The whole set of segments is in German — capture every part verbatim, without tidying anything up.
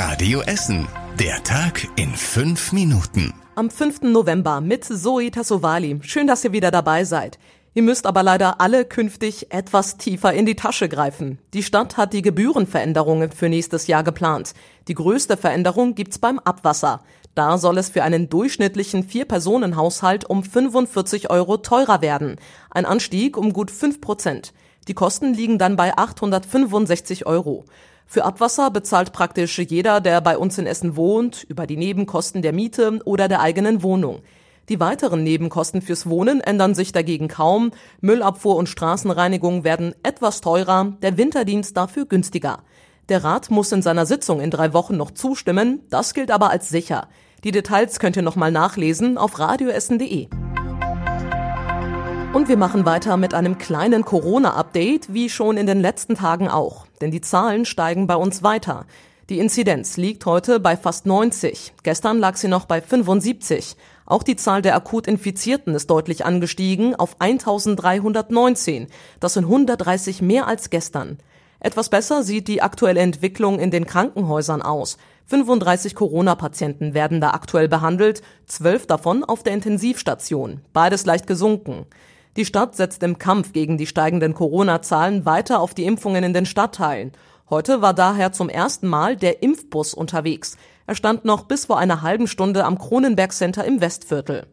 Radio Essen. Der Tag in fünf Minuten. Am fünften November mit Zoe Tassovali. Schön, dass ihr wieder dabei seid. Ihr müsst aber leider alle künftig etwas tiefer in die Tasche greifen. Die Stadt hat die Gebührenveränderungen für nächstes Jahr geplant. Die größte Veränderung gibt's beim Abwasser. Da soll es für einen durchschnittlichen Vier-Personen-Haushalt um fünfundvierzig Euro teurer werden. Ein Anstieg um gut fünf Prozent. Die Kosten liegen dann bei achthundertfünfundsechzig Euro. Für Abwasser bezahlt praktisch jeder, der bei uns in Essen wohnt, über die Nebenkosten der Miete oder der eigenen Wohnung. Die weiteren Nebenkosten fürs Wohnen ändern sich dagegen kaum. Müllabfuhr und Straßenreinigung werden etwas teurer, der Winterdienst dafür günstiger. Der Rat muss in seiner Sitzung in drei Wochen noch zustimmen, das gilt aber als sicher. Die Details könnt ihr nochmal nachlesen auf radioessen punkt de. Und wir machen weiter mit einem kleinen Corona-Update, wie schon in den letzten Tagen auch. Denn die Zahlen steigen bei uns weiter. Die Inzidenz liegt heute bei fast neunzig. Gestern lag sie noch bei fünfundsiebzig. Auch die Zahl der akut Infizierten ist deutlich angestiegen auf eintausenddreihundertneunzehn. Das sind hundertdreißig mehr als gestern. Etwas besser sieht die aktuelle Entwicklung in den Krankenhäusern aus. fünfunddreißig Corona-Patienten werden da aktuell behandelt, zwölf davon auf der Intensivstation. Beides leicht gesunken. Die Stadt setzt im Kampf gegen die steigenden Corona-Zahlen weiter auf die Impfungen in den Stadtteilen. Heute war daher zum ersten Mal der Impfbus unterwegs. Er stand noch bis vor einer halben Stunde am Kronenberg Center im Westviertel.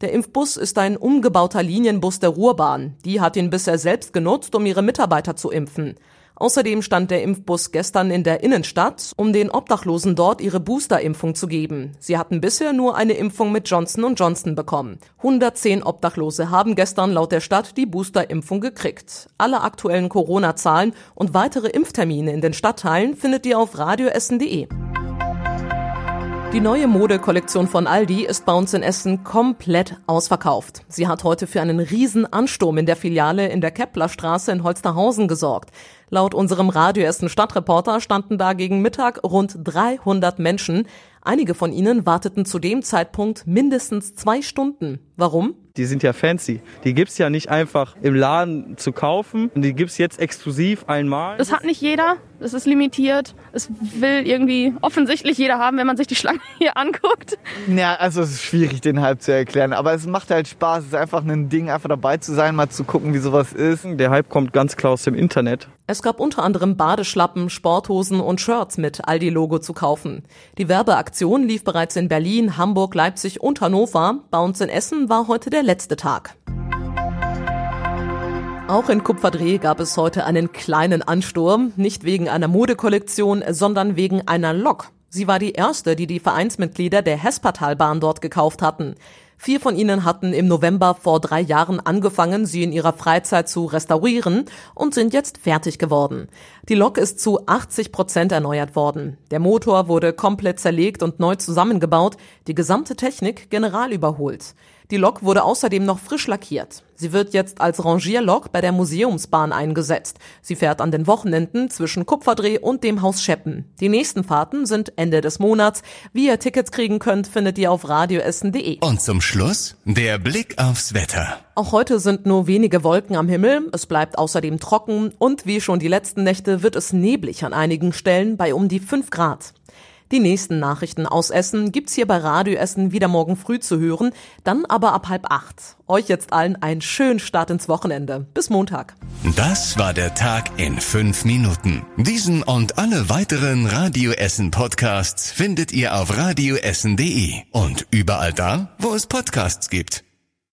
Der Impfbus ist ein umgebauter Linienbus der Ruhrbahn. Die hat ihn bisher selbst genutzt, um ihre Mitarbeiter zu impfen. Außerdem stand der Impfbus gestern in der Innenstadt, um den Obdachlosen dort ihre Boosterimpfung zu geben. Sie hatten bisher nur eine Impfung mit Johnson und Johnson bekommen. hundertzehn Obdachlose haben gestern laut der Stadt die Boosterimpfung gekriegt. Alle aktuellen Corona-Zahlen und weitere Impftermine in den Stadtteilen findet ihr auf radioessen punkt de. Die neue Modekollektion von Aldi ist bei uns in Essen komplett ausverkauft. Sie hat heute für einen riesen Ansturm in der Filiale in der Keplerstraße in Holsterhausen gesorgt. Laut unserem Radio Essen Stadtreporter standen da gegen Mittag rund dreihundert Menschen. Einige von ihnen warteten zu dem Zeitpunkt mindestens zwei Stunden. Warum? Die sind ja fancy. Die gibt's ja nicht einfach im Laden zu kaufen. Die gibt's jetzt exklusiv einmal. Das hat nicht jeder. Das ist limitiert. Es will irgendwie offensichtlich jeder haben, wenn man sich die Schlange hier anguckt. Ja, also es ist schwierig, den Hype zu erklären. Aber es macht halt Spaß. Es ist einfach ein Ding, einfach dabei zu sein, mal zu gucken, wie sowas ist. Der Hype kommt ganz klar aus dem Internet. Es gab unter anderem Badeschlappen, Sporthosen und Shirts mit Aldi-Logo zu kaufen. Die Werbeaktion lief bereits in Berlin, Hamburg, Leipzig und Hannover. Bei uns in Essen war heute der letzte Tag. Auch in Kupferdreh gab es heute einen kleinen Ansturm, nicht wegen einer Modekollektion, sondern wegen einer Lok. Sie war die erste, die die Vereinsmitglieder der Hespertalbahn dort gekauft hatten. Vier von ihnen hatten im November vor drei Jahren angefangen, sie in ihrer Freizeit zu restaurieren und sind jetzt fertig geworden. Die Lok ist zu achtzig Prozent erneuert worden. Der Motor wurde komplett zerlegt und neu zusammengebaut, die gesamte Technik general überholt. Die Lok wurde außerdem noch frisch lackiert. Sie wird jetzt als Rangierlok bei der Museumsbahn eingesetzt. Sie fährt an den Wochenenden zwischen Kupferdreh und dem Haus Scheppen. Die nächsten Fahrten sind Ende des Monats. Wie ihr Tickets kriegen könnt, findet ihr auf radioessen punkt de. Und zum Schluss der Blick aufs Wetter. Auch heute sind nur wenige Wolken am Himmel. Es bleibt außerdem trocken und wie schon die letzten Nächte wird es neblig an einigen Stellen bei um die fünf Grad. Die nächsten Nachrichten aus Essen gibt's hier bei Radio Essen wieder morgen früh zu hören, dann aber ab halb acht. Euch jetzt allen einen schönen Start ins Wochenende. Bis Montag. Das war der Tag in fünf Minuten. Diesen und alle weiteren Radio Essen Podcasts findet ihr auf radioessen punkt de und überall da, wo es Podcasts gibt.